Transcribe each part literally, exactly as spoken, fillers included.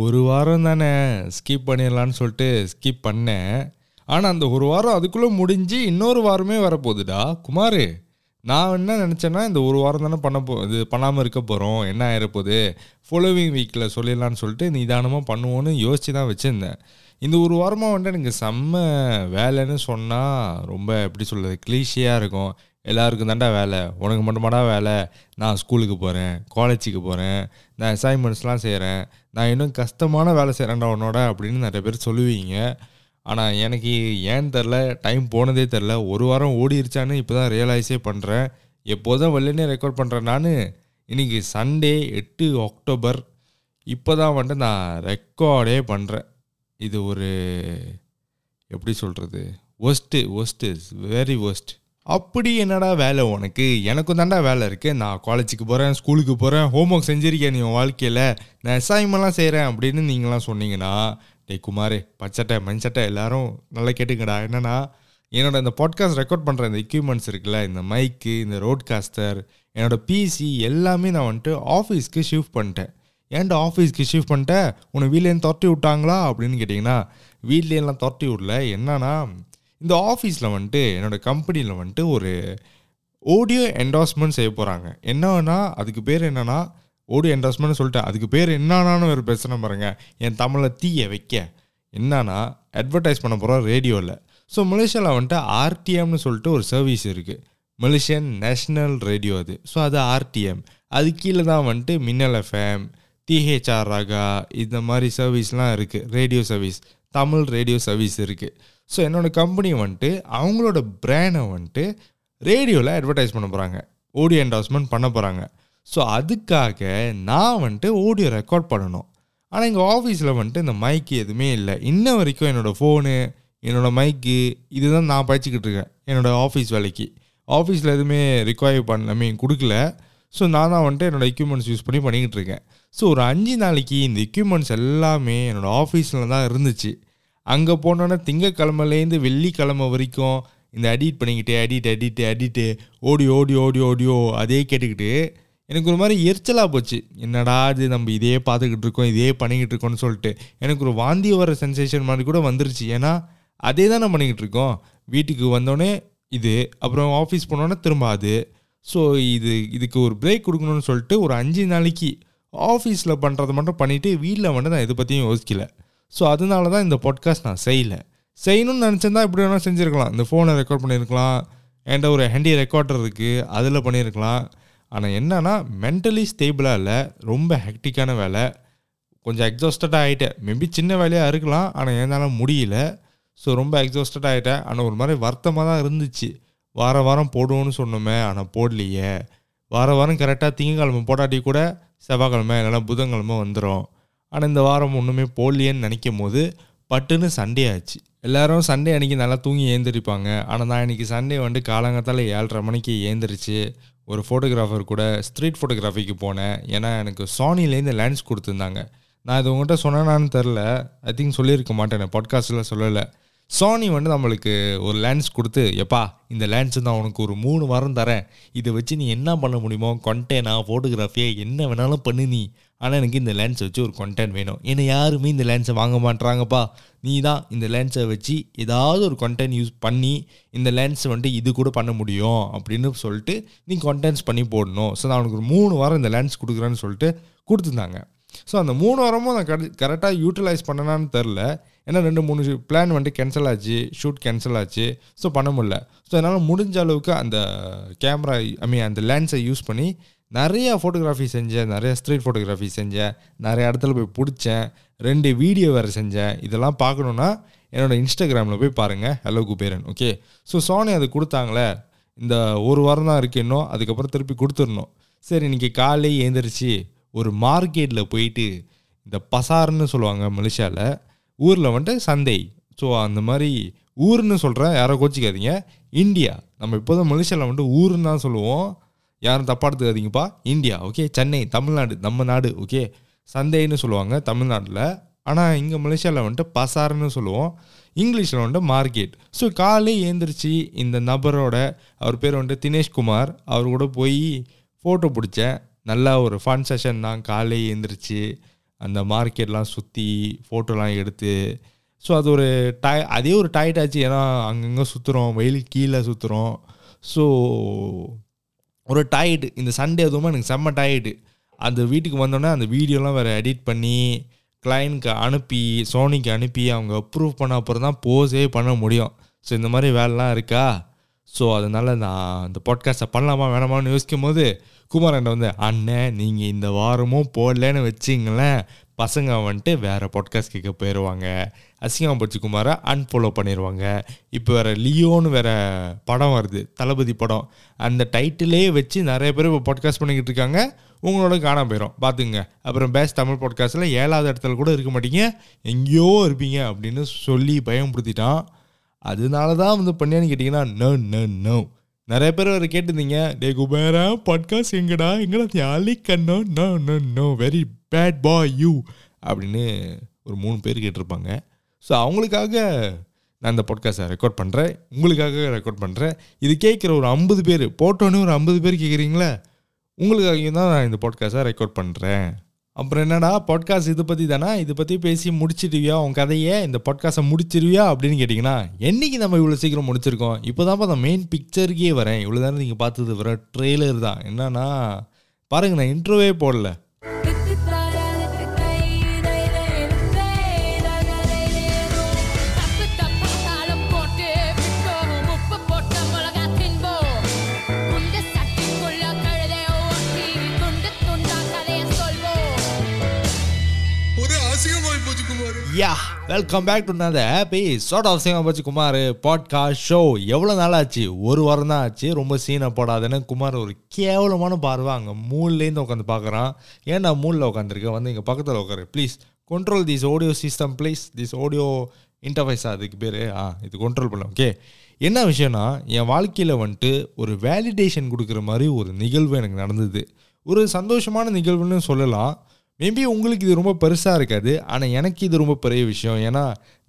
ஒரு வாரம் தானே ஸ்கிப் பண்ணிடலான்னு சொல்லிட்டு ஸ்கிப் பண்ணேன். ஆனால் அந்த ஒரு வாரம் அதுக்குள்ளே முடிஞ்சு இன்னொரு வாரமே வரப்போகுதுடா குமார். நான் என்ன நினச்சேன்னா, இந்த ஒரு வாரம் தானே பண்ண போ இது பண்ணாமல் இருக்க போகிறோம், என்ன ஆகிடப்போகுது, ஃபாலோவிங் வீக்கில் சொல்லிடலான்னு சொல்லிட்டு நிதானமாக பண்ணுவோன்னு யோசித்து தான் வச்சுருந்தேன். இந்த ஒரு வாரமாக வந்துட்டு எனக்கு செம்ம வேலைன்னு சொன்னால் ரொம்ப எப்படி சொல்கிறது, கிளீஷியாக இருக்கும். எல்லாருக்கும் தாண்டா வேலை, உனக்கு மட்டுமாடா வேலை, நான் ஸ்கூலுக்கு போகிறேன், காலேஜுக்கு போகிறேன், நான் அசைன்மெண்ட்ஸ்லாம் செய்கிறேன், நான் இன்னும் கஷ்டமான வேலை செய்கிறேன்டா உன்னோட அப்படின்னு நிறைய பேர் சொல்லுவீங்க. ஆனால் எனக்கு ஏன்னு தெரில, டைம் போனதே தெரில. ஒரு வாரம் ஓடிருச்சான்னு இப்போ தான் ரியலைஸே பண்ணுறேன். எப்போதும் வெளியே ரெக்கார்ட் பண்ணுறேன் நான். இன்றைக்கி சண்டே எட்டு அக்டோபர். இப்போ தான் வந்துட்டு நான் ரெக்கார்டே பண்ணுறேன். இது ஒரு எப்படி சொல்கிறது, ஒஸ்ட்டு ஒஸ்ட்டு வெரி ஒஸ்ட். அப்படி என்னடா வேலை உனக்கு? எனக்கும் தாண்டா வேலை இருக்குது. நான் காலேஜுக்கு போகிறேன், ஸ்கூலுக்கு போகிறேன், ஹோம் ஒர்க் செஞ்சுருக்கேன் நீ உன் வாழ்க்கையில், நான் அசைன்மெண்ட்லாம் செய்கிறேன் அப்படின்னு நீங்களாம் சொன்னீங்கன்னா, டே குமாரே பச்சட்டை மஞ்சட்டை எல்லாரும் நல்லா கேட்டுங்கடா. என்னென்னா, என்னோடய இந்த பாட்காஸ்ட் ரெக்கார்ட் பண்ணுற இந்த எக்யூப்மெண்ட்ஸ் இருக்குல்ல, இந்த மைக்கு, இந்த ரோட்காஸ்டர், என்னோடய பிசி எல்லாமே நான் வந்துட்டு ஆஃபீஸ்க்கு ஷிஃப்ட் பண்ணிட்டேன். ஏன்ட்டு ஆஃபீஸ்க்கு ஷிஃப்ட் பண்ணிட்டேன், உன்னை வீட்லேருந்து துரட்டி விட்டாங்களா அப்படின்னு கேட்டிங்கன்னா, வீட்லேயெல்லாம் துரட்டி விடல. என்னன்னா, இந்த ஆஃபீஸில் வந்துட்டு என்னோடய கம்பெனியில் வந்துட்டு ஒரு ஆடியோ என்டோர்ஸ்மெண்ட் செய்ய போகிறாங்க. என்னன்னா, அதுக்கு பேர் என்னென்னா ஆடியோ என்டோர்ஸ்மெண்ட்னு சொல்லிட்டேன், அதுக்கு பேர் என்னன்னான்னு ஒரு பிரச்சனை பாருங்கள், என் தமிழை தீய வைக்க. என்னன்னா, அட்வர்டைஸ் பண்ண போகிறோம் ரேடியோவில். ஸோ மலேசியாவில் வந்துட்டு ஆர்டிஎம்னு சொல்லிட்டு ஒரு சர்வீஸ் இருக்குது, மலேசியன் நேஷ்னல் ரேடியோ அது. ஸோ அது ஆர்டிஎம். அது கீழே தான் வந்துட்டு மின்னல் எஃப்எம், டிஹெச்ஆர் ராகா, இந்த மாதிரி சர்வீஸ்லாம் இருக்குது, radio service, Tamil radio service இருக்குது. ஸோ என்னோடய கம்பெனி வந்துட்டு அவங்களோட பிராண்டை வந்துட்டு ரேடியோவில் அட்வர்டைஸ் பண்ண போகிறாங்க, ஆடியோ என்டோர்ஸ்மெண்ட் பண்ண போகிறாங்க. ஸோ அதுக்காக நான் வந்துட்டு ஆடியோ ரெக்கார்ட் பண்ணணும். ஆனால் எங்கள் ஆஃபீஸில் வந்துட்டு இந்த மைக்கு எதுவுமே இல்லை. இன்ன வரைக்கும் என்னோடய ஃபோனு, என்னோடய மைக்கு, இதுதான் நான் பயிச்சிக்கிட்டு இருக்கேன் என்னோடய ஆஃபீஸ் வேலைக்கு. ஆஃபீஸில் எதுவுமே ரிக்வயர் பண்ணலாமே கொடுக்கல. ஸோ நான் தான் வந்துட்டு என்னோடய எக்யூப்மெண்ட்ஸ் யூஸ் பண்ணி பண்ணிக்கிட்டு இருக்கேன். ஸோ ஒரு அஞ்சு நாளைக்கு இந்த எக்யூப்மெண்ட்ஸ் எல்லாமே என்னோடய ஆஃபீஸில் தான் இருந்துச்சு. அங்கே போனோன்னா திங்கக்கிழமையிலேருந்து வெள்ளிக்கிழமை வரைக்கும் இந்த எடிட் பண்ணிக்கிட்டு எடிட் எடிட்டு எடிட்டு ஓடி ஓடி ஓடி ஓடியோ அதே கேட்டுக்கிட்டு எனக்கு ஒரு மாதிரி எரிச்சலாக போச்சு. என்னடா இது, நம்ம இதே பார்த்துக்கிட்டு இருக்கோம், இதே பண்ணிக்கிட்டு இருக்கோம்னு சொல்லிட்டு எனக்கு ஒரு வாந்தி வர சென்சேஷன் மாதிரி கூட வந்துருச்சு. ஏன்னா அதே தான் நான் பண்ணிக்கிட்டு இருக்கோம். வீட்டுக்கு வந்தோடனே இது, அப்புறம் ஆஃபீஸ் போனோன்னே திரும்ப அது. ஸோ இது இதுக்கு ஒரு பிரேக் கொடுக்கணும்னு சொல்லிட்டு ஒரு அஞ்சு நாளைக்கு ஆஃபீஸில் பண்ணுறது மட்டும் பண்ணிவிட்டு வீட்டில் வந்துட்டு நான் இதை பற்றியும் யோசிக்கல. ஸோ அதனால தான் இந்த பாட்காஸ்ட் நான் செய்யலை. செய்யணும்னு நினச்சிருந்தா இப்படி வேணால் செஞ்சுருக்கலாம். இந்த ஃபோனை ரெக்கார்ட் பண்ணியிருக்கலாம், என்கிட்ட ஒரு ஹேண்டி ரெக்கார்டர் இருக்குது, அதில் பண்ணியிருக்கலாம். ஆனால் என்னன்னா, மென்டலி ஸ்டேபிளாக இல்லை, ரொம்ப ஹெக்டிக்கான வேலை, கொஞ்சம் எக்ஸாஸ்டடாக ஆகிட்டேன். மேபி சின்ன வேலையாக இருக்கலாம், ஆனால் என்னால் முடியல. ஸோ ரொம்ப எக்ஸாஸ்டடாக ஆகிட்டேன். ஆனால் ஒரு மாதிரி வருத்தமாக தான் இருந்துச்சு. வார வாரம் போடுவோன்னு சொன்னோமே, ஆனால் போடலையே. வார வாரம் கரெக்டாக திங்கக்கிழமை போடாட்டி கூட செவ்வாய்க்கிழமை இல்லைனா புதன்கிழமை வந்துடும். ஆனால் இந்த வாரம் ஒன்றுமே போடலையேன்னு நினைக்கும் போது பட்டுன்னு சண்டே ஆச்சு. எல்லோரும் சண்டே அன்றைக்கி நல்லா தூங்கி ஏந்திரிப்பாங்க, ஆனால் நான் இன்றைக்கி சண்டே வந்துட்டு காலங்காத்தால் ஏழரை மணிக்கு ஏந்திரிச்சு ஒரு ஃபோட்டோகிராஃபர் கூட ஸ்ட்ரீட் ஃபோட்டோகிராஃபிக்கு போனேன். ஏன்னா எனக்கு சானிலேருந்து லேண்ட்ஸ் கொடுத்துருந்தாங்க. நான் இது உங்கள்கிட்ட சொன்னேனான்னு தெரில, ஐ திங்க் சொல்லியிருக்க மாட்டேன், நான் பாட்காஸ்ட்டில் சொல்லலை. சோனி வந்து நம்மளுக்கு ஒரு லேன்ஸ் கொடுத்து, எப்பா இந்த லேன்ஸு நான் உனக்கு ஒரு மூணு வாரம் தரேன், இதை வச்சு நீ என்ன பண்ண முடியுமோ, கண்டென்ட்டா ஃபோட்டோகிராஃபியா என்ன வேணாலும் பண்ணு நீ, ஆனால் எனக்கு இந்த லேன்ஸை வச்சு ஒரு கண்டென்ட் வேணும். ஏன்னா யாருமே இந்த லேன்ஸை வாங்க மாட்டுறாங்கப்பா, நீ தான் இந்த லேன்ஸை வச்சு ஏதாவது ஒரு கண்டென்ட் யூஸ் பண்ணி இந்த லேன்ஸ் வந்துட்டு இது கூட பண்ண முடியும் அப்படின்னு சொல்லிட்டு நீ கண்டென்ட்ஸ் பண்ணி போடணும். ஸோ நான் உனக்கு ஒரு மூணு வாரம் இந்த லேன்ஸ் கொடுக்குறேன்னு சொல்லிட்டு கொடுத்துருந்தாங்க. ஸோ அந்த மூணு வாரமும் நான் கரெக்ட் கரெக்டாக யூட்டிலைஸ் பண்ணனான்னு தெரில. ஏன்னா ரெண்டு மூணு பிளான் வந்துட்டு கேன்சல் ஆச்சு, ஷூட் கேன்சல் ஆச்சு. ஸோ பண்ண முடில. ஸோ என்னால் முடிஞ்ச அளவுக்கு அந்த கேமரா ஐ மீன் அந்த லேன்ஸை யூஸ் பண்ணி நிறையா ஃபோட்டோகிராஃபி செஞ்சேன், நிறையா ஸ்ட்ரீட் ஃபோட்டோகிராஃபி செஞ்சேன், நிறைய இடத்துல போய் பிடிச்சேன், ரெண்டு வீடியோ வேறு செஞ்சேன். இதெல்லாம் பார்க்கணுன்னா என்னோடய இன்ஸ்டாகிராமில் போய் பாருங்கள், hello Kuberan. Okay, so Sony அது கொடுத்தாங்களே, இந்த ஒரு வாரம் தான் இருக்குது இன்னும், அதுக்கப்புறம் திருப்பி கொடுத்துடணும். சரி, இன்றைக்கி காலையே எழுந்திரிச்சு ஒரு மார்க்கெட்டில் போயிட்டு, இந்த பசார்னு சொல்லுவாங்க மலேசியாவில், ஊரில் வந்துட்டு சந்தை. ஸோ அந்த மாதிரி ஊர்னு சொல்கிறேன், யாரோ கோச்சிக்காதீங்க, இந்தியா. நம்ம இப்போதான் மலேசியாவில் வந்துட்டு ஊருன்னு தான் சொல்லுவோம், யாரும் தப்பாக எடுத்துக்காதீங்கப்பா. இந்தியா ஓகே, சென்னை தமிழ்நாடு நம்ம நாடு ஓகே, சந்தைன்னு சொல்லுவாங்க தமிழ்நாட்டில். ஆனால் இங்கே மலேசியாவில் வந்துட்டு பசார்னு சொல்லுவோம், இங்கிலீஷில் வந்துட்டு மார்க்கெட். ஸோ காலையே எழுந்திரிச்சு இந்த நபரோட, அவர் பேர் வந்துட்டு தினேஷ்குமார், அவர் கூட போய் ஃபோட்டோ பிடிச்சேன். நல்லா ஒரு ஃபன் செஷன் தான். காலையே எழுந்திரிச்சு அந்த மார்க்கெட்லாம் சுற்றி ஃபோட்டோலாம் எடுத்து. ஸோ அது ஒரு டய அதே ஒரு டயர்ட் ஆச்சு, ஏன்னா அங்கங்கே சுற்றுறோம், வெயிலுக்கு கீழே சுற்றுறோம். ஸோ ஒரு டயர்டு, இந்த சண்டே அதுவும் எனக்கு செம்ம டயர்டு. அந்த வீட்டுக்கு வந்தோடனே அந்த வீடியோலாம் வேறு எடிட் பண்ணி கிளைண்ட்க்கு அனுப்பி சோனிக்கு அனுப்பி அவங்க அப்ரூவ் பண்ண அப்புறம் தான் போஸே பண்ண முடியும். ஸோ இந்த மாதிரி வேலைலாம் இருக்கா. ஸோ அதனால் நான் இந்த பாட்காஸ்ட்டை பண்ணலாமா வேணாமான்னு யோசிக்கும் போது குமாரண்ட வந்து, அண்ணன் நீங்கள் இந்த வாரமும் போடலன்னு வச்சிங்களேன் பசங்க வந்துட்டு வேறு பாட்காஸ்ட் கேட்க போயிடுவாங்க, அசிங்கம்பட்சி குமாரை அன்ஃபாலோ பண்ணிடுவாங்க. இப்போ வேறு லியோன்னு வேறு படம் வருது, தளபதி படம், அந்த டைட்டிலே வச்சு நிறைய பேர் இப்போ பாட்காஸ்ட் பண்ணிக்கிட்டு இருக்காங்க, உங்களோட காணாமல் போயிடும் பார்த்துங்க. அப்புறம் பேஸ்ட் தமிழ் பாட்காஸ்ட்டில் ஏழாவது இடத்துல கூட இருக்க மாட்டீங்க, எங்கேயோ இருப்பீங்க அப்படின்னு சொல்லி பயம்படுத்திட்டான். அதனால தான் வந்து பண்ணியான்னு கேட்டிங்கன்னா நோ நோ நோ நிறைய பேர் வேறு கேட்டிருந்தீங்க, டே குபேரா பாட்காஸ்ட் எங்கடா எங்கடா தியாலி கண்ணோ no no no very bad boy you அப்படின்னு ஒரு மூணு பேர் கேட்டிருப்பாங்க. ஸோ அவங்களுக்காக நான் இந்த பாட்காஸ்ட்டை ரெக்கார்ட் பண்ணுறேன், உங்களுக்காக ரெக்கார்ட் பண்ணுறேன். இது கேட்குற ஒரு ஐம்பது பேர் போட்டோன்னு ஒரு ஐம்பது பேர் கேட்குறீங்களே, உங்களுக்காகவும் தான் நான் இந்த பாட்காஸ்ட்டை ரெக்கார்ட் பண்ணுறேன். அப்புறம் என்னடா பாட்காஸ்ட் இதை பற்றி தானே, இதை பற்றி பேசி முடிச்சிடுவியா உன் கதையை, இந்த பாட்காஸ்ட்டை முடிச்சிடுவியா அப்படின்னு கேட்டிங்கன்னா என்றைக்கு நம்ம இவ்வளோ சீக்கிரம் முடிச்சிருக்கோம். இப்போ தான் பார்த்தா மெயின் பிக்சருக்கே வரேன், இவ்வளோ தானே நீங்கள் பார்த்தது வர ட்ரெய்லர் தான். என்னன்னா பாருங்கள், நான் இன்ட்ரோவே போடல. யா வெல்கம் பேக் டு நத பே chart of சிங்கம்பட்சி Kumar podcast show. எவ்வளோ நாள் ஆச்சு, ஒரு வாரம் தான் ஆச்சு. ரொம்ப சீனை போடாதுன்னு குமார் ஒரு கேவலமான பார்வை அங்கே மூணுலேருந்து உட்காந்து பார்க்குறான். ஏன்னா மூணில் உட்காந்துருக்கேன், வந்து இங்கே பக்கத்தில் உட்காரு please, control this audio system please, this audio இன்டர்ஃபேஸா அதுக்கு பேர், ஆ இது கண்ட்ரோல் பண்ணலாம். ஓகே, என்ன விஷயம்னா என் வாழ்க்கையில் வந்துட்டு ஒரு வேலிடேஷன் கொடுக்குற மாதிரி ஒரு நிகழ்வு எனக்கு நடந்தது. ஒரு சந்தோஷமான நிகழ்வுன்னு சொல்லலாம். மேபி உங்களுக்கு இது ரொம்ப பெருசாக இருக்காது, ஆனால் எனக்கு இது ரொம்ப பெரிய விஷயம். ஏன்னா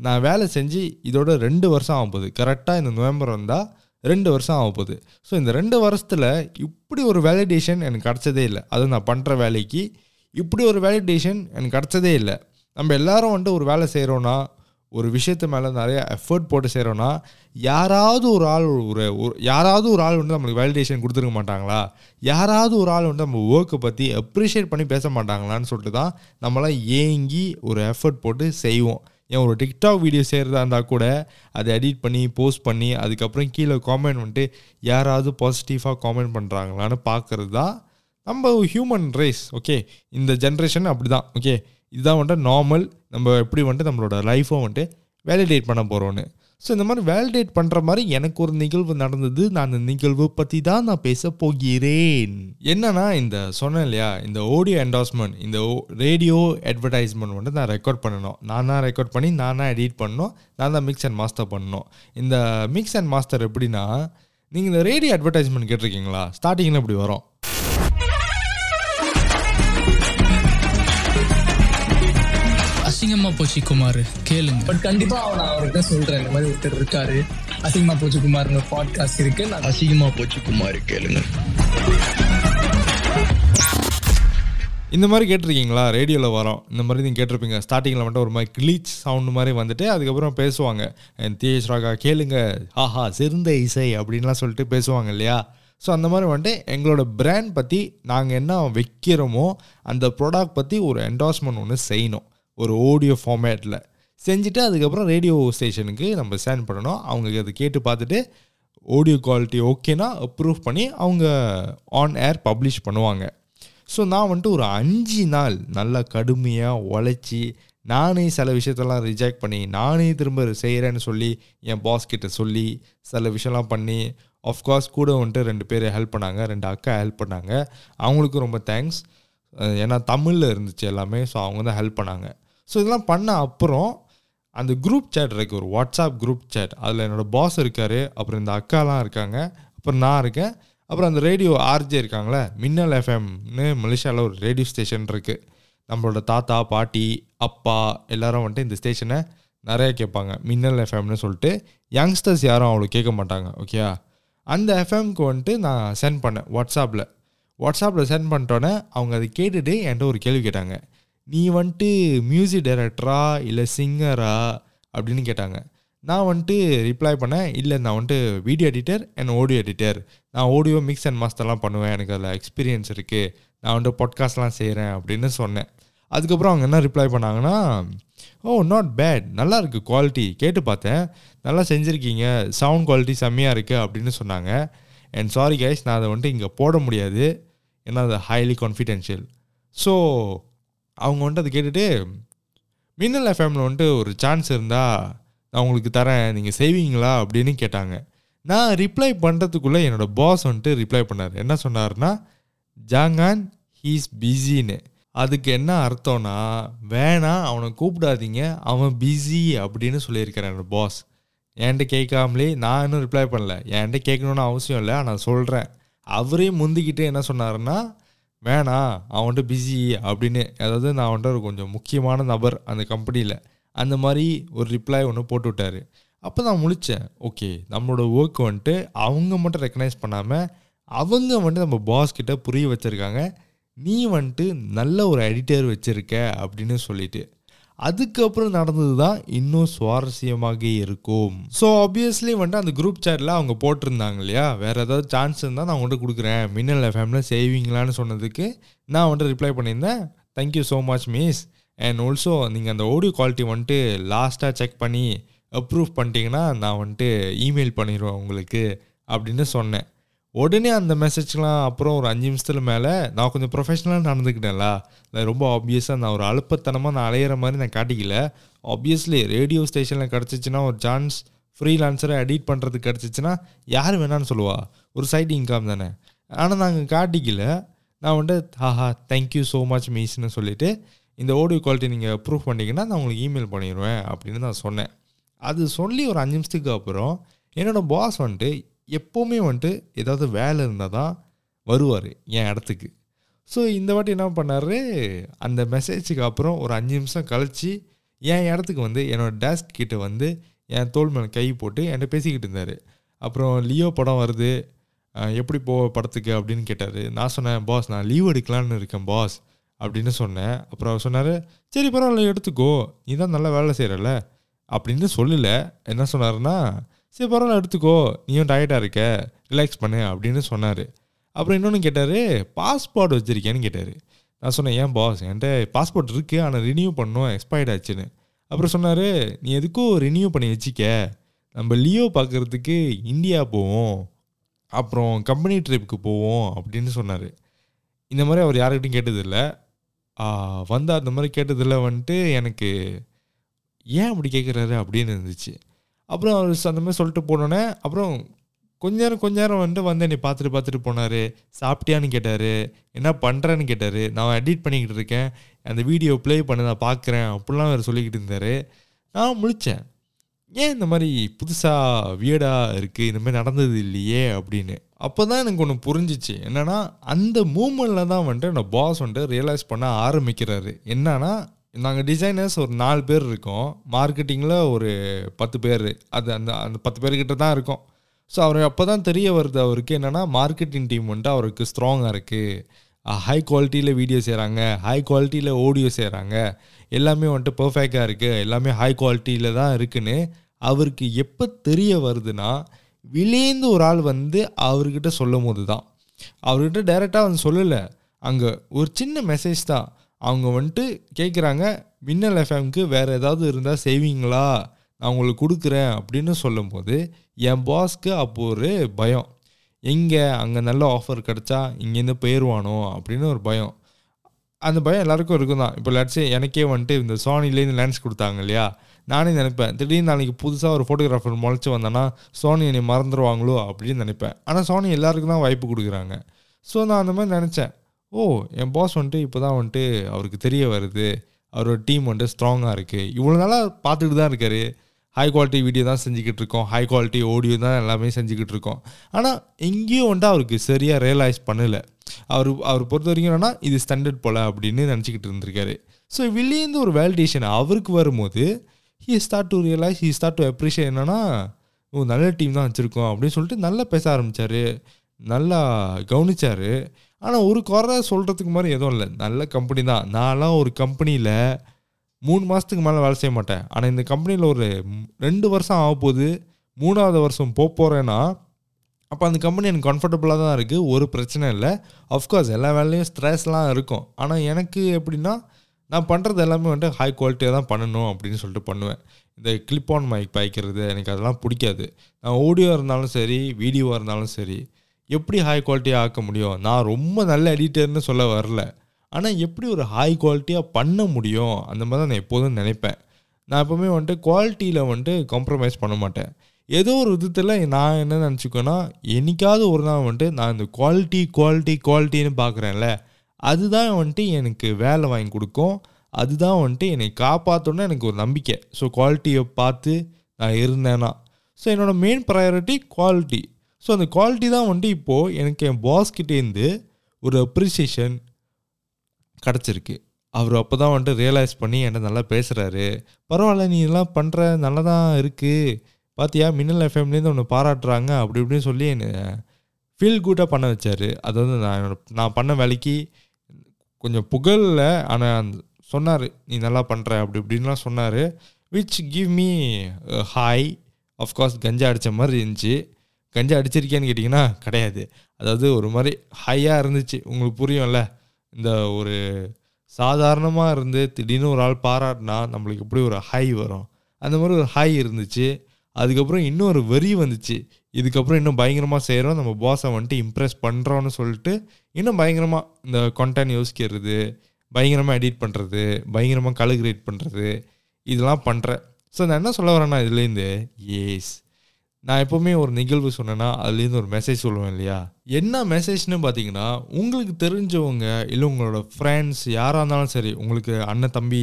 நான் வேலை செஞ்சு இதோட ரெண்டு வருஷம் ஆகும் போகுது, கரெக்டாக இந்த நவம்பர் வந்தால் ரெண்டு வருஷம் ஆகும் போகுது. ஸோ இந்த ரெண்டு வருஷத்தில் இப்படி ஒரு வேலிடேஷன் எனக்கு கிடச்சதே இல்லை. அது நான் பண்ணுற வேலைக்கு இப்படி ஒரு வேலிடேஷன் எனக்கு கிடச்சதே இல்லை. நம்ம எல்லோரும் வந்துட்டு ஒரு வேலை செய்கிறோன்னா, ஒரு விஷயத்து மேலே நிறையா எஃபர்ட் போட்டு செய்கிறோன்னா, யாராவது ஒரு ஆள் ஒரு யாராவது ஒரு ஆள் வந்து நம்மளுக்கு வேலிடேஷன் கொடுத்துருக்க மாட்டாங்களா, யாராவது ஒரு ஆள் வந்து நம்ம ஒர்க்கை பற்றி அப்ரிஷியேட் பண்ணி பேச மாட்டாங்களான்னு சொல்லிட்டு தான் நம்மளாம் ஏங்கி ஒரு எஃபர்ட் போட்டு செய்வோம். ஏன் ஒரு டிக்டாக் வீடியோ செய்கிறதா இருந்தால் கூட அதை எடிட் பண்ணி போஸ்ட் பண்ணி அதுக்கப்புறம் கீழே காமெண்ட் வந்துட்டு யாராவது பாசிட்டிவாக காமெண்ட் பண்ணுறாங்களான்னு பார்க்குறது தான் நம்ம ஹியூமன் ரேஸ். ஓகே, இந்த ஜென்ரேஷன் அப்படி தான். ஓகே, இதுதான் வந்துட்டு நார்மல். நம்ம எப்படி வந்துட்டு நம்மளோட லைஃப்பை வந்துட்டு வேலிடேட் பண்ண போகிறோன்னு. ஸோ இந்த மாதிரி வேலிடேட் பண்ணுற மாதிரி எனக்கு ஒரு நிகழ்வு நடந்தது. நான் அந்த நிகழ்வு பற்றி தான் நான் பேச போகிறேன். என்னன்னா, இந்த சொன்னேன் இல்லையா, இந்த ஆடியோ என்டார்ஸ்மெண்ட், இந்த ரேடியோ அட்வர்டைஸ்மெண்ட் வந்துட்டு நான் ரெக்கார்ட் பண்ணணும், நான் தான் ரெக்கார்ட் பண்ணி நான் தான் எடிட் பண்ணணும், நான் தான் மிக்ஸ் அண்ட் மாஸ்டர் பண்ணணும். இந்த மிக்ஸ் அண்ட் மாஸ்டர் எப்படின்னா, நீங்கள் இந்த ரேடியோ அட்வர்டைஸ்மெண்ட் கேட்டிருக்கீங்களா, ஸ்டார்டிங்கில் இப்படி வரும். அசிங்கமா போச்சு குமார் கேளுங்க. பட் கண்டிப்பா அவன் அவர்கிட்ட சொல்றேன், இந்த மாதிரி ஒருத்தர் இருக்காரு அசிங்கமா போச்சு குமார்னு பாட்காஸ்ட் இருக்கு, நான் அசிங்கமா போச்சு குமார் கேளுங்க. இந்த மாதிரி கேட்டிருக்கீங்களா, ரேடியோவில் வரோம், இந்த மாதிரி நீங்கள் கேட்டிருப்பீங்க. ஸ்டார்டிங்கில் வந்துட்டு ஒரு மாதிரி கிளீச் சவுண்டு மாதிரி வந்துட்டு அதுக்கப்புறம் பேசுவாங்க, தேஷ் ராகா கேளுங்க, ஆஹா சிறந்த இசை அப்படின்லாம் சொல்லிட்டு பேசுவாங்க இல்லையா. ஸோ அந்த மாதிரி வந்துட்டு எங்களோட பிராண்ட் பற்றி நாங்கள் என்ன வைக்கிறோமோ அந்த ப்ராடக்ட் பற்றி ஒரு என்டார்ஸ்மெண்ட் ஒன்று செய்யணும், ஒரு ஆடியோ ஃபார்மேட்டில் செஞ்சுட்டு அதுக்கப்புறம் ரேடியோ ஸ்டேஷனுக்கு நம்ம சென்ட் பண்ணணும். அவங்க அதை கேட்டு பார்த்துட்டு ஆடியோ குவாலிட்டி ஓகேனா அப்ரூவ் பண்ணி அவங்க ஆன் ஏர் பப்ளிஷ் பண்ணுவாங்க. ஸோ நான் வந்துட்டு ஒரு அஞ்சு நாள் நல்லா கடுமையாக உழைச்சி நானே சில விஷயத்தெல்லாம் ரிஜெக்ட் பண்ணி நானே திரும்ப செய்கிறேன்னு சொல்லி என் பாஸ்கிட்ட சொல்லி சில விஷயம்லாம் பண்ணி, ஆஃப்கோர்ஸ் கூட வந்துட்டு ரெண்டு பேர் ஹெல்ப் பண்ணாங்க, ரெண்டு அக்கா ஹெல்ப் பண்ணாங்க, அவங்களுக்கும் ரொம்ப தேங்க்ஸ். ஏன்னா தமிழில் இருந்துச்சு எல்லாமே, ஸோ அவங்க தான் ஹெல்ப் பண்ணாங்க. ஸோ இதெல்லாம் பண்ண அப்புறம் அந்த குரூப் சேட் இருக்கு, ஒரு வாட்ஸ்அப் குரூப் சேட், அதில் என்னோடய பாஸ் இருக்கார், அப்புறம் இந்த அக்காலாம் இருக்காங்க, அப்புறம் நான் இருக்கேன், அப்புறம் அந்த ரேடியோ ஆர்ஜே இருக்காங்களே, மின்னல் எஃப்எம்னு மலேசியாவில் ஒரு ரேடியோ ஸ்டேஷன் இருக்குது. நம்மளோட தாத்தா பாட்டி அப்பா எல்லாரும் வந்துட்டு இந்த ஸ்டேஷனை நிறையா கேட்பாங்க, மின்னல் எஃப்எம்னு சொல்லிட்டு. யங்ஸ்டர்ஸ் யாரும் அவ்வளோ கேட்க மாட்டாங்க. ஓகே, அந்த எஃப்எம்க்கு வந்துட்டு நான் சென்ட் பண்ணேன் வாட்ஸ்அப்பில். வாட்ஸ்அப்பில் சென்ட் பண்ணிட்டோன்னே அவங்க அதை கேட்டுட்டு என்கிட்ட ஒரு கேள்வி கேட்டாங்க, நீ வந்துட்டு மியூசிக் டைரக்டரா இல்லை சிங்கரா அப்படின்னு கேட்டாங்க. நான் வந்துட்டு ரிப்ளை பண்ணேன், இல்லை நான் வந்துட்டு video editor and audio editor, நான் ஆடியோ மிக்ஸ் அண்ட் மாஸ்டர்லாம் பண்ணுவேன், எனக்கு அதில் எக்ஸ்பீரியன்ஸ் இருக்குது, நான் வந்துட்டு பாட்காஸ்ட்லாம் செய்கிறேன் அப்படின்னு சொன்னேன். அதுக்கப்புறம் அவங்க என்ன ரிப்ளை பண்ணாங்கன்னா, ஓ நாட் பேட், நல்லா இருக்குது குவாலிட்டி, கேட்டு பார்த்தேன், நல்லா செஞ்சுருக்கீங்க, சவுண்ட் குவாலிட்டி செம்மையாக இருக்குது அப்படின்னு சொன்னாங்க. அண்ட் சாரி கைஸ், நான் அதை வந்துட்டு இங்கே போட முடியாது, ஏன்னா அது ஹைலி கான்ஃபிடென்ஷியல். ஸோ அவங்க வந்துட்டு அதை கேட்டுட்டு, மின்னல் எஃப்எம்மில் வந்துட்டு ஒரு சான்ஸ் இருந்தால் நான் உங்களுக்கு தரேன், நீங்கள் செய்வீங்களா அப்படின்னு கேட்டாங்க. நான் ரிப்ளை பண்ணுறதுக்குள்ளே என்னோடய பாஸ் வந்துட்டு ரிப்ளை பண்ணார். என்ன சொன்னார்னா, ஜாங்கான் ஹீஸ் பிஸின்னு. அதுக்கு என்ன அர்த்தம்னா, வேணாம் அவனை கூப்பிடாதீங்க, அவன் பிஸி அப்படின்னு சொல்லியிருக்கிறேன் என்னோடய பாஸ். என்கிட்ட கேட்காமலே, நான் இன்னும் ரிப்ளை பண்ணல, என்கிட்ட கேட்கணுன்னு அவசியம் இல்லை, நான் சொல்கிறேன். அவரே முந்திக்கிட்டு என்ன சொன்னார்னா, வேணாம் அவன்கிட்ட பிஸி அப்படின்னு. அதாவது நான் வந்துட்டு ஒரு கொஞ்சம் முக்கியமான நபர் அந்த கம்பெனியில், அந்த மாதிரி ஒரு ரிப்ளை ஒன்று போட்டு விட்டார். அப்போ நான் முழித்தேன், ஓகே நம்மளோட ஒர்க் வந்துட்டு அவங்க மட்டும் ரெக்கக்னைஸ் பண்ணாமல் அவங்க வந்துட்டு நம்ம பாஸ்கிட்ட புரிய வச்சுருக்காங்க, நீ வந்துட்டு நல்ல ஒரு எடிட்டர் வச்சுருக்க அப்படின்னு சொல்லிட்டு. அதுக்கப்புறம் நடந்தது தான் இன்னும் சுவாரஸ்யமாக இருக்கும். ஸோ ஆப்வியஸ்லி வந்துட்டு அந்த குரூப் சேட்டில் அவங்க போட்டிருந்தாங்க இல்லையா, வேறு ஏதாவது சான்ஸ் இருந்தால் நான் வந்துட்டு கொடுக்குறேன், மின்னல் எஃப்எம்மில் செய்வீங்களான்னு சொன்னதுக்கு நான் வந்துட்டு ரிப்ளை பண்ணியிருந்தேன், thank you so much miss, and also நீங்கள் அந்த ஆடியோ குவாலிட்டி வந்துட்டு லாஸ்ட்டாக செக் பண்ணி அப்ரூவ் பண்ணிட்டீங்கன்னா நான் வந்துட்டு இமெயில் பண்ணிடுவேன் உங்களுக்கு அப்படின்னு சொன்னேன். உடனே அந்த மெசேஜ்லாம் அப்புறம் ஒரு அஞ்சு நிமிஷத்துல மேலே நான் கொஞ்சம் ப்ரொஃபஷ்னலாக நடந்துக்கிட்டேன்ல, ரொம்ப ஆப்வியஸாக நான் ஒரு அழுப்பத்தனமாக நான் அலையிற மாதிரி நான் காட்டிக்கல. ஆப்வியஸ்லி ரேடியோ ஸ்டேஷனில் கிடச்சிச்சின்னா ஒரு சான்ஸ், ஃப்ரீலான்சரை எடிட் பண்ணுறதுக்கு கிடச்சிச்சின்னா யார் வேணான்னு சொல்லுவா, ஒரு சைட் இன்கம் தானே. ஆனால் நாங்கள் காட்டிக்கல, நான் வந்துட்டு ஹாஹா தேங்க்யூ ஸோ மச் மீஸ்ன்னு சொல்லிவிட்டு, இந்த ஆடியோ குவாலிட்டி நீங்கள் அப்ரூவ் பண்ணிங்கன்னா நான் உங்களுக்கு இமெயில் பண்ணிடுவேன் அப்படின்னு நான் சொன்னேன். அது சொல்லி ஒரு அஞ்சு நிமிஷத்துக்கு அப்புறம் என்னோடய பாஸ் வந்துட்டு எப்போவுமே வந்துட்டு ஏதாவது வேலை இருந்தால் தான் வருவார் என் இடத்துக்கு. ஸோ இந்த வாட்டி என்ன பண்ணார், அந்த மெசேஜுக்கு அப்புறம் ஒரு அஞ்சு நிமிஷம் கழித்து என் இடத்துக்கு வந்து என்னோடய டெஸ்க் கிட்டே வந்து என் தோள் மேலே கை போட்டு என்கிட்ட பேசிக்கிட்டு இருந்தார். அப்புறம் லியோ படம் வருது, எப்படி போக படத்துக்கு அப்படின்னு கேட்டார். நான் சொன்னேன், பாஸ் நான் லீவ் எடுக்கலான்னு இருக்கேன் பாஸ் அப்படின்னு சொன்னேன். அப்புறம் அவர் சொன்னார், சரி பரவாயில்ல எடுத்துக்கோ, நீ தான் நல்லா வேலை செய்கிறல்ல அப்படின்னு சொல்லலை. என்ன சொன்னார்னா, சரி பரவாயில்ல எடுத்துக்கோ, நீயும் டயர்டாக இருக்க ரிலாக்ஸ் பண்ணு அப்படின்னு சொன்னார். அப்புறம் இன்னொன்று கேட்டார், பாஸ்போர்ட் வச்சுருக்கேன்னு கேட்டார். நான் சொன்னேன், ஏன் பாஸ் என்கிட்ட பாஸ்போர்ட் இருக்குது, ஆனால் ரினியூ பண்ணணும், எக்ஸ்பயர்ட் ஆச்சுன்னு. அப்புறம் சொன்னார், நீ எதுக்கும் ரினியூ பண்ணி வச்சிக்க, நம்ம லியோ பார்க்குறதுக்கு இந்தியா போவோம், அப்புறம் கம்பெனி ட்ரிப்புக்கு போவோம் அப்படின்னு சொன்னார். இந்த மாதிரி அவர் யாருக்கிட்டையும் கேட்டதில்லை வந்து, அந்த மாதிரி கேட்டதில்லை வந்துட்டு. எனக்கு ஏன் அப்படி கேட்குறாரு அப்படின்னு இருந்துச்சு. அப்புறம் அவர் அந்த மாதிரி சொல்லிட்டு போனோன்னே அப்புறம் கொஞ்ச நேரம் கொஞ்ச நேரம் வந்துட்டு வந்து என்னை பார்த்துட்டு பார்த்துட்டு போனார். சாப்பிட்டியான்னு கேட்டார், என்ன பண்ணுறேன்னு கேட்டார். நான் எடிட் பண்ணிக்கிட்டு இருக்கேன், அந்த வீடியோ ப்ளே பண்ண நான் பார்க்குறேன் அப்படிலாம் அவர் சொல்லிக்கிட்டு இருந்தார். நான் முழித்தேன், ஏன் இந்த மாதிரி புதுசாக வியர்டாக இருக்குது, இந்த மாதிரி நடந்தது இல்லையே அப்படின்னு. அப்போ தான் எனக்கு ஒன்று புரிஞ்சிச்சு, என்னென்னா அந்த மூமெண்ட்டில் தான் வந்துட்டு என்னோடய பாஸ் வந்துட்டு ரியலைஸ் பண்ண ஆரம்பிக்கிறாரு. என்னன்னா, நாங்கள் டிசைனர்ஸ் ஒரு நாலு பேர் இருக்கோம், மார்க்கெட்டிங்கில் ஒரு பத்து பேர், அது அந்த அந்த பத்து பேர்கிட்ட தான் இருக்கோம். ஸோ அவர் அப்போ தான் தெரிய வருது அவருக்கு, என்னென்னா மார்க்கெட்டிங் டீம் வந்துட்டு அவருக்கு ஸ்ட்ராங்காக இருக்குது, ஹை குவாலிட்டியில் வீடியோ செய்கிறாங்க, ஹை குவாலிட்டியில் ஆடியோ செய்கிறாங்க, எல்லாமே வந்துட்டு பர்ஃபெக்டாக இருக்குது, எல்லாமே ஹை குவாலிட்டியில் தான் இருக்குன்னு அவருக்கு எப்போ தெரிய வருதுன்னா, விலேந்து ஒரு ஆள் வந்து அவர்கிட்ட சொல்லும் போது தான். அவர்கிட்ட டைரெக்டாக வந்து சொல்லலை, அங்கே ஒரு சின்ன மெசேஜ் தான். அவங்க வந்துட்டு கேட்குறாங்க, மின்னல் எஃப்எம்க்கு வேறு ஏதாவது இருந்தால் செய்வீங்களா, நான் உங்களுக்கு கொடுக்குறேன் அப்படின்னு சொல்லும்போது என் பாஸ்க்கு அப்போ ஒரு பயம், எங்கே அங்கே நல்ல ஆஃபர் கிடச்சா இங்கேருந்து போயிடுவானோ அப்படின்னு ஒரு பயம். அந்த பயம் எல்லாேருக்கும் இருக்கும் தான். இப்போ லட்சே எனக்கே வந்துட்டு இந்த சோனிலேருந்து லென்ஸ் கொடுத்தாங்க இல்லையா, நானே நினைப்பேன் திடீர்னு நாளைக்கு புதுசாக ஒரு ஃபோட்டோகிராஃபர் முளைச்சி வந்தேன்னா சோனி என்னை மறந்துடுவாங்களோ அப்படின்னு நினைப்பேன். ஆனால் சோனி எல்லாருக்கும் தான் வாய்ப்பு கொடுக்குறாங்க. ஸோ நான் அந்த மாதிரி நினச்சேன், ஓ என் பாஸ் வந்துட்டு இப்போ தான் வந்துட்டு அவருக்கு தெரிய வருது, அவரோட டீம் வந்துட்டு ஸ்ட்ராங்காக இருக்குது, இவ்வளோ நாளாக பார்த்துட்டு தான் இருக்கார், ஹை குவாலிட்டி வீடியோ தான் செஞ்சுக்கிட்டு இருக்கோம், ஹை குவாலிட்டி ஆடியோ தான் எல்லாமே செஞ்சுக்கிட்டு இருக்கோம். ஆனால் எங்கேயும் வந்துட்டு அவருக்கு சரியாக ரியலைஸ் பண்ணலை. அவர் அவர் பொறுத்த வரைக்கும் என்னன்னா இது ஸ்டாண்டர்ட் போல் அப்படின்னு நினச்சிக்கிட்டு இருந்திருக்காரு. ஸோ வெளியேருந்து ஒரு வேலிடேஷன் அவருக்கு வரும்போது he start to realise, he start to appreciate, என்னன்னா ஓ நல்ல டீம் தான் வச்சுருக்கோம் அப்படின்னு சொல்லிட்டு நல்லா பேச ஆரம்பித்தார், நல்லா கவனித்தார். ஆனால் ஒரு குறை சொல்கிறதுக்கு மாதிரி எதுவும் இல்லை, நல்ல கம்பெனி தான். நான்லாம் ஒரு கம்பெனியில் மூணு மாதத்துக்கு மேலே வேலை செய்ய மாட்டேன். ஆனால் இந்த கம்பெனியில் ஒரு ரெண்டு வருஷம் ஆக போது மூணாவது வருஷம் போக போகிறேன்னா அப்போ அந்த கம்பெனி எனக்கு கம்ஃபர்டபுளாக தான் இருக்குது, ஒரு பிரச்சனை இல்லை. அஃப்கோர்ஸ் எல்லா வேலையும் ஸ்ட்ரெஸ்லாம் இருக்கும், ஆனால் எனக்கு எப்படின்னா நான் பண்ணுறது எல்லாமே வந்துட்டு ஹை குவாலிட்டியாக தான் பண்ணணும் அப்படின்னு சொல்லிட்டு பண்ணுவேன். இந்த கிளிப் ஆன் மைக் பாய்க்கிறது எனக்கு அதெல்லாம் பிடிக்காது. நான் ஆடியோ இருந்தாலும் சரி வீடியோவாக இருந்தாலும் சரி எப்படி ஹை குவாலிட்டியாக ஆக்க முடியும்? நான் ரொம்ப நல்ல எடிட்டர்னு சொல்ல வரல, ஆனால் எப்படி ஒரு ஹை குவாலிட்டியாக பண்ண முடியும் அந்த மாதிரி தான் நான் எப்போதும் நினைப்பேன். நான் எப்போவுமே வந்துட்டு குவாலிட்டியில் வந்துட்டு காம்ப்ரமைஸ் பண்ண மாட்டேன். ஏதோ ஒரு விதத்தில் நான் என்ன நினச்சிக்கோன்னா, என்றைக்காவது ஒரு நாள் வந்துட்டு நான் இந்த குவாலிட்டி குவாலிட்டி குவாலிட்டின்னு பார்க்குறேன்ல, அதுதான் வந்துட்டு எனக்கு வேலை வாங்கி கொடுக்கும், அதுதான் வந்துட்டு என்னை காப்பாற்றணும்னு எனக்கு ஒரு நம்பிக்கை. ஸோ குவாலிட்டியை பார்த்து நான் இருந்தேன்னா, ஸோ என்னோடய மெயின் ப்ரையாரிட்டி குவாலிட்டி. ஸோ அந்த குவாலிட்டி தான் வந்துட்டு இப்போது எனக்கு என் பாஸ்கிட்டேருந்து ஒரு அப்ரிசியேஷன் கிடச்சிருக்கு. அவர் அப்போ தான் வந்துட்டு ரியலைஸ் பண்ணி என்கிட்ட நல்லா பேசுகிறாரு, பரவாயில்ல நீ எல்லாம் பண்ணுற நல்லா தான் இருக்குது பார்த்தியா, மின்னல் எஃப்எம்லேருந்து ஒன்று பாராட்டுறாங்க அப்படி இப்படின்னு சொல்லி என்னை ஃபீல் குட்டாக பண்ண வச்சார். அதாவது நான் என்னோட நான் பண்ண வேலைக்கு கொஞ்சம் புகழில் ஆனால் சொன்னார் நீ நல்லா பண்ணுற அப்படி இப்படின்லாம் சொன்னார். Which give me high. Of course கஞ்சா அடித்த மாதிரி இருந்துச்சு. கஞ்சா அடிச்சிருக்கேன்னு கேட்டிங்கன்னா கிடையாது, அதாவது ஒரு மாதிரி ஹையாக இருந்துச்சு. உங்களுக்கு புரியும்ல, இந்த ஒரு சாதாரணமாக இருந்து திடீர்னு ஒரு ஆள் பாராட்டினா நம்மளுக்கு எப்படி ஒரு ஹை வரும், அந்த மாதிரி ஒரு ஹை இருந்துச்சு. அதுக்கப்புறம் இன்னும் ஒரு வெறி வந்துச்சு, இதுக்கப்புறம் இன்னும் பயங்கரமாக செய்கிறோம், நம்ம பாஸை வந்துட்டு இம்ப்ரெஸ் பண்ணுறோன்னு சொல்லிட்டு இன்னும் பயங்கரமாக இந்த கண்டென்ட் யோசிக்கிறது, பயங்கரமாக எடிட் பண்ணுறது, பயங்கரமாக கலர் கிரேட் பண்ணுறது, இதெல்லாம் பண்ணுறேன். ஸோ நான் என்ன சொல்ல வரேன்னா, இதுலேருந்து ஏஸ் நான் எப்போவுமே ஒரு நிகழ்வு சொன்னேன்னா அதுலேருந்து ஒரு மெசேஜ் சொல்லுவேன் இல்லையா. என்ன மெசேஜ்னு பார்த்தீங்கன்னா, உங்களுக்கு தெரிஞ்சவங்க இல்லை உங்களோட ஃப்ரெண்ட்ஸ் யாராக இருந்தாலும் சரி, உங்களுக்கு அண்ணன் தம்பி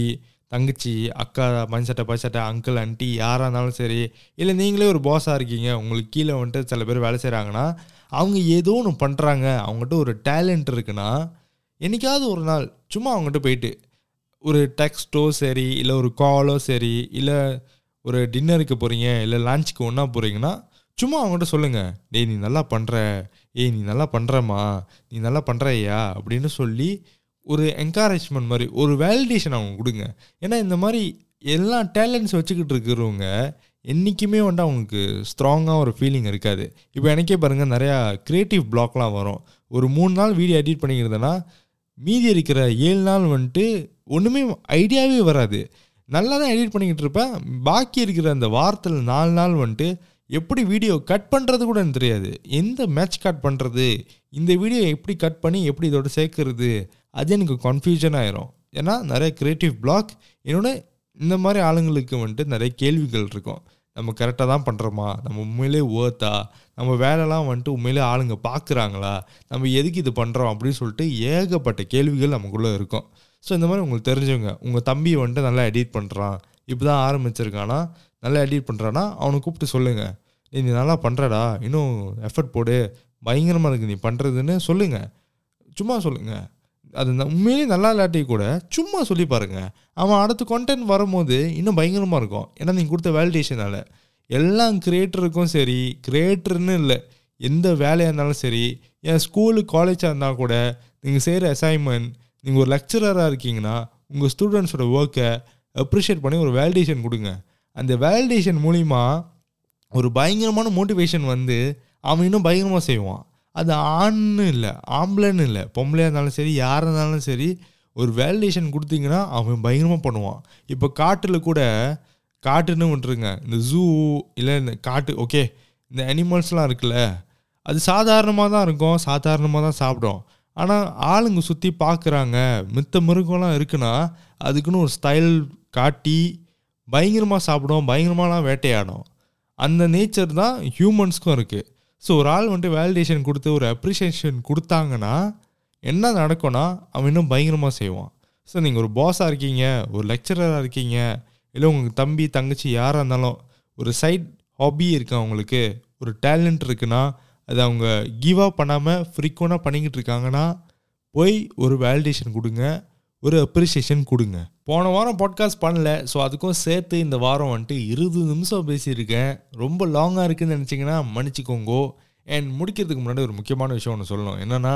தங்கச்சி அக்கா மஞ்சட்டை பைசட்டை அங்கிள் ஆண்டி யாராக இருந்தாலும் சரி, இல்லை நீங்களே ஒரு பாஸாக இருக்கீங்க, உங்களுக்கு கீழே வந்துட்டு சில பேர் வேலை செய்கிறாங்கன்னா அவங்க ஏதோ ஒன்று பண்ணுறாங்க, அவங்ககிட்ட ஒரு டேலண்ட் இருக்குன்னா என்றைக்காவது ஒரு நாள் சும்மா அவங்ககிட்ட போயிட்டு ஒரு டெக்ஸ்ட்டோ சரி இல்லை ஒரு காலோ சரி இல்லை ஒரு டின்னருக்கு போகிறீங்க இல்லை லஞ்சுக்கு ஒன்றா போகிறீங்கன்னா சும்மா அவங்ககிட்ட சொல்லுங்கள், டேய் நீ நல்லா பண்ணுற, ஏய் நீ நல்லா பண்ணுறம்மா, நீ நல்லா பண்ணுறையா அப்படின்னு சொல்லி ஒரு என்கரேஜ்மெண்ட் மாதிரி ஒரு வேலிடேஷன் அவங்க கொடுங்க. ஏன்னா இந்த மாதிரி எல்லா டேலண்ட்ஸ் வச்சுக்கிட்டு இருக்கிறவங்க என்றைக்குமே வந்துட்டு அவங்களுக்கு ஸ்ட்ராங்காக ஒரு ஃபீலிங் இருக்காது. இப்போ எனக்கே பாருங்கள் நிறையா க்ரியேட்டிவ் பிளாக்லாம் வரும். ஒரு மூணு நாள் வீடியோ எடிட் பண்ணிக்கிறதுனா மீதி இருக்கிற ஏழு நாள் வந்துட்டு ஒன்றுமே ஐடியாவே வராது. நல்லா தான் எடிட் பண்ணிக்கிட்டு இருப்பேன், பாக்கி இருக்கிற அந்த வாரத்தில் நாலு நாள் வந்துட்டு எப்படி வீடியோ கட் பண்ணுறது கூட எனக்கு தெரியாது. எந்த மேட்ச் கட் பண்ணுறது, இந்த வீடியோ எப்படி கட் பண்ணி எப்படி இதோட சேர்க்குறது, அது எனக்கு கன்ஃபியூஷன் ஆயிரும். ஏன்னா நிறைய க்ரியேட்டிவ் பிளாக். என்னோட இந்த மாதிரி ஆளுங்களுக்கு வந்துட்டு நிறைய கேள்விகள் இருக்கும், நம்ம கரெக்டாக தான் பண்ணுறோமா, நம்ம உண்மையிலே ஒர்த்தா, நம்ம வேலைலாம் வந்துட்டு உண்மையிலே ஆளுங்க பார்க்குறாங்களா, நம்ம எதுக்கு இது பண்ணுறோம் அப்படின்னு சொல்லிட்டு ஏகப்பட்ட கேள்விகள் நமக்குள்ளே இருக்கும். ஸோ இந்த மாதிரி உங்களுக்கு தெரிஞ்சவங்க, உங்கள் தம்பி வந்துட்டு நல்லா எடிட் பண்ணுறான், இப்போ தான் ஆரம்பிச்சிருக்கானா, நல்லா எடிட் பண்ணுறான்னா அவனை கூப்பிட்டு சொல்லுங்கள், நீ நல்லா பண்ணுறடா, இன்னும் எஃபர்ட் போடு, பயங்கரமாக இருக்குது நீ பண்ணுறதுன்னு சொல்லுங்கள். சும்மா சொல்லுங்கள், அது உண்மையிலே நல்லா இல்லாட்டி கூட சும்மா சொல்லி பாருங்கள். அவன் அடுத்த கண்டென்ட் வரும்போது இன்னும் பயங்கரமாக இருக்கும். ஏன்னா நீங்கள் கொடுத்த வேலிடேஷனால் எல்லா க்ரியேட்டருக்கும் சரி, க்ரியேட்டர்னு இல்லை எந்த வேலையாக இருந்தாலும் சரி, என் ஸ்கூலு காலேஜாக இருந்தால் கூட நீங்கள் செய்கிற அசைன்மெண்ட், நீங்கள் ஒரு லெக்சரராக இருக்கீங்கன்னா உங்கள் ஸ்டூடெண்ட்ஸோட ஒர்க்கை அப்ரிஷியேட் பண்ணி ஒரு வேலிடேஷன் கொடுங்க. அந்த வேலிடேஷன் மூலிமா ஒரு பயங்கரமான மோட்டிவேஷன் வந்து அவன் இன்னும் பயங்கரமாக செய்வான். அது ஆண்னு இல்லை ஆம்பளைன்னு இல்லை, பொம்பளையாக இருந்தாலும் சரி யாராக இருந்தாலும் சரி, ஒரு வேலிடேஷன் கொடுத்தீங்கன்னா அவன் பயங்கரமாக பண்ணுவான். இப்போ காட்டில் கூட, காட்டுன்னு விட்டுருங்க, இந்த ஜூ இல்லை இந்த காட்டு, ஓகே இந்த அனிமல்ஸ்லாம் இருக்குல்ல, அது சாதாரணமாக தான் இருக்கும், சாதாரணமாக தான் சாப்பிடும். ஆனால் ஆளுங்க சுற்றி பார்க்குறாங்க, மித்த மிருகம்லாம் இருக்குன்னா அதுக்குன்னு ஒரு ஸ்டைல் காட்டி பயங்கரமாக சாப்பிடும், பயங்கரமாகலாம் வேட்டையாடும். அந்த நேச்சர் தான் ஹியூமன்ஸ்க்கும் இருக்குது. ஸோ ஒரு ஆள் வந்துட்டு வேலிடேஷன் கொடுத்து ஒரு அப்ரிஷியேஷன் கொடுத்தாங்கன்னா என்ன நடக்கும்னா அவன் இன்னும் பயங்கரமாக செய்வான். ஸோ நீங்கள் ஒரு பாஸாக இருக்கீங்க, ஒரு லெக்சரராக இருக்கீங்க, இல்லை உங்களுக்கு தம்பி தங்கச்சி யாராக இருந்தாலும் ஒரு சைட் ஹாபி இருக்குது, அவங்களுக்கு ஒரு டேலண்ட் இருக்குன்னா அது அவங்க கிவ் அப் பண்ணாமல் ஃப்ரீக்வெண்ட்டாக பண்ணிக்கிட்டு இருக்காங்கன்னா போய் ஒரு வேலிடேஷன் கொடுங்க, ஒரு அப்ரிஷியேஷன் கொடுங்க. போன வாரம் பாட்காஸ்ட் பண்ணல, ஸோ அதுக்கும் சேர்த்து இந்த வாரம் வந்துட்டு இருபது நிமிஷம் பேசியிருக்கேன். ரொம்ப லாங்காக இருக்குதுன்னு நினச்சிங்கன்னா மன்னிச்சிக்கோங்கோ. அண்ட் முடிக்கிறதுக்கு முன்னாடி ஒரு முக்கியமான விஷயம் ஒன்று சொல்லணும். என்னென்னா,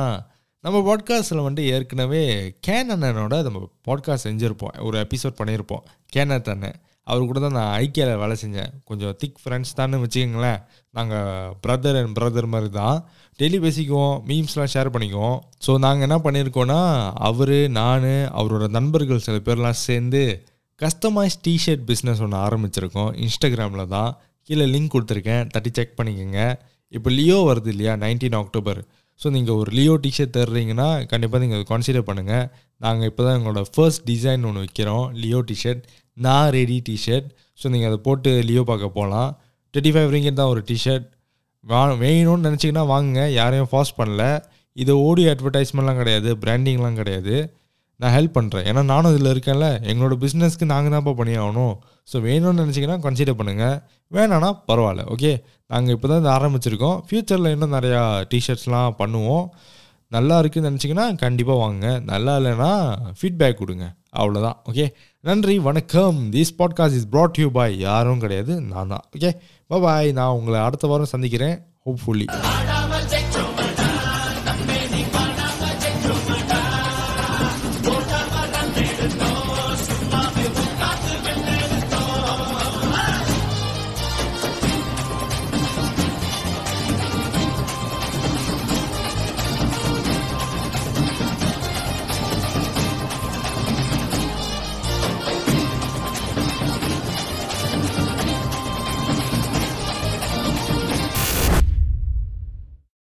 நம்ம பாட்காஸ்ட்டில் வந்துட்டு ஏற்கனவே கேன் அண்ணனோட நம்ம பாட்காஸ்ட் செஞ்சுருப்போம், ஒரு எபிசோட் பண்ணியிருப்போம். கேன் அண்ணன் அவர் கூட தான் நான் ஐக்கியாவில் வேலை செஞ்சேன். கொஞ்சம் திக் ஃப்ரெண்ட்ஸ் தான்னு வச்சுக்கோங்களேன். நாங்கள் பிரதர் அண்ட் பிரதர் மாதிரி தான் டெய்லி பேசிக்குவோம், மீம்ஸ்லாம் ஷேர் பண்ணிக்குவோம். ஸோ நாங்கள் என்ன பண்ணியிருக்கோன்னா, அவர், நான், அவரோட நண்பர்கள் சில பேர்லாம் சேர்ந்து கஸ்டமைஸ் டிஷர்ட் பிஸ்னஸ் ஒன்று ஆரம்பிச்சிருக்கோம். இன்ஸ்டாகிராமில் தான், கீழே லிங்க் கொடுத்துருக்கேன், தட்டி செக் பண்ணிக்கோங்க. இப்போ லியோ வருது இல்லையா, நைன்டீன் அக்டோபர். ஸோ நீங்கள் ஒரு லியோ டிஷர்ட் தர்றீங்கன்னா கண்டிப்பாக நீங்கள் கன்சிடர் பண்ணுங்கள். நாங்கள் இப்போ தான் எங்களோட ஃபர்ஸ்ட் டிசைன் ஒன்று விற்கிறோம், லியோ டிஷர்ட், நான் ரெடி டிஷர்ட். ஸோ நீங்கள் அதை போட்டு லியோ பார்க்க போகலாம். டுவெண்ட்டி ஃபைவ் ரிங்கிட் தான் ஒரு டிஷர்ட். வா வேணும்னு நினச்சிங்கன்னா வாங்குங்க, யாரையும் ஃபாஸ்ட் பண்ணல. இது ஓடி அட்வர்டைஸ்மெண்ட்லாம் கிடையாது, பிராண்டிங்லாம் கிடையாது. நான் ஹெல்ப் பண்ணுறேன், ஏன்னா நானும் இதில் இருக்கேன்ல. எங்களோட பிஸ்னஸ்க்கு நாங்கள் தான்ப்பா பண்ணியாகணும். ஸோ வேணும்னு நினச்சிங்கன்னா கன்சிடர் பண்ணுங்கள், வேணான்னா பரவாயில்ல. ஓகே, நாங்கள் இப்போ தான் இதை ஆரம்பிச்சிருக்கோம். ஃப்யூச்சரில் இன்னும் நிறையா டிஷர்ட்ஸ்லாம் பண்ணுவோம். நல்லா இருக்குதுன்னு நினச்சிங்கன்னா கண்டிப்பாக வாங்குங்க, நல்லா இல்லைன்னா ஃபீட்பேக் கொடுங்க, அவ்வளோதான். ஓகே, நன்றி, வணக்கம். This podcast is brought to you by யாரும் கிடையாது, நான் தான். Okay, bye. நான் உங்களை அடுத்த வாரம் சந்திக்கிறேன், ஹோப்ஃபுல்லி.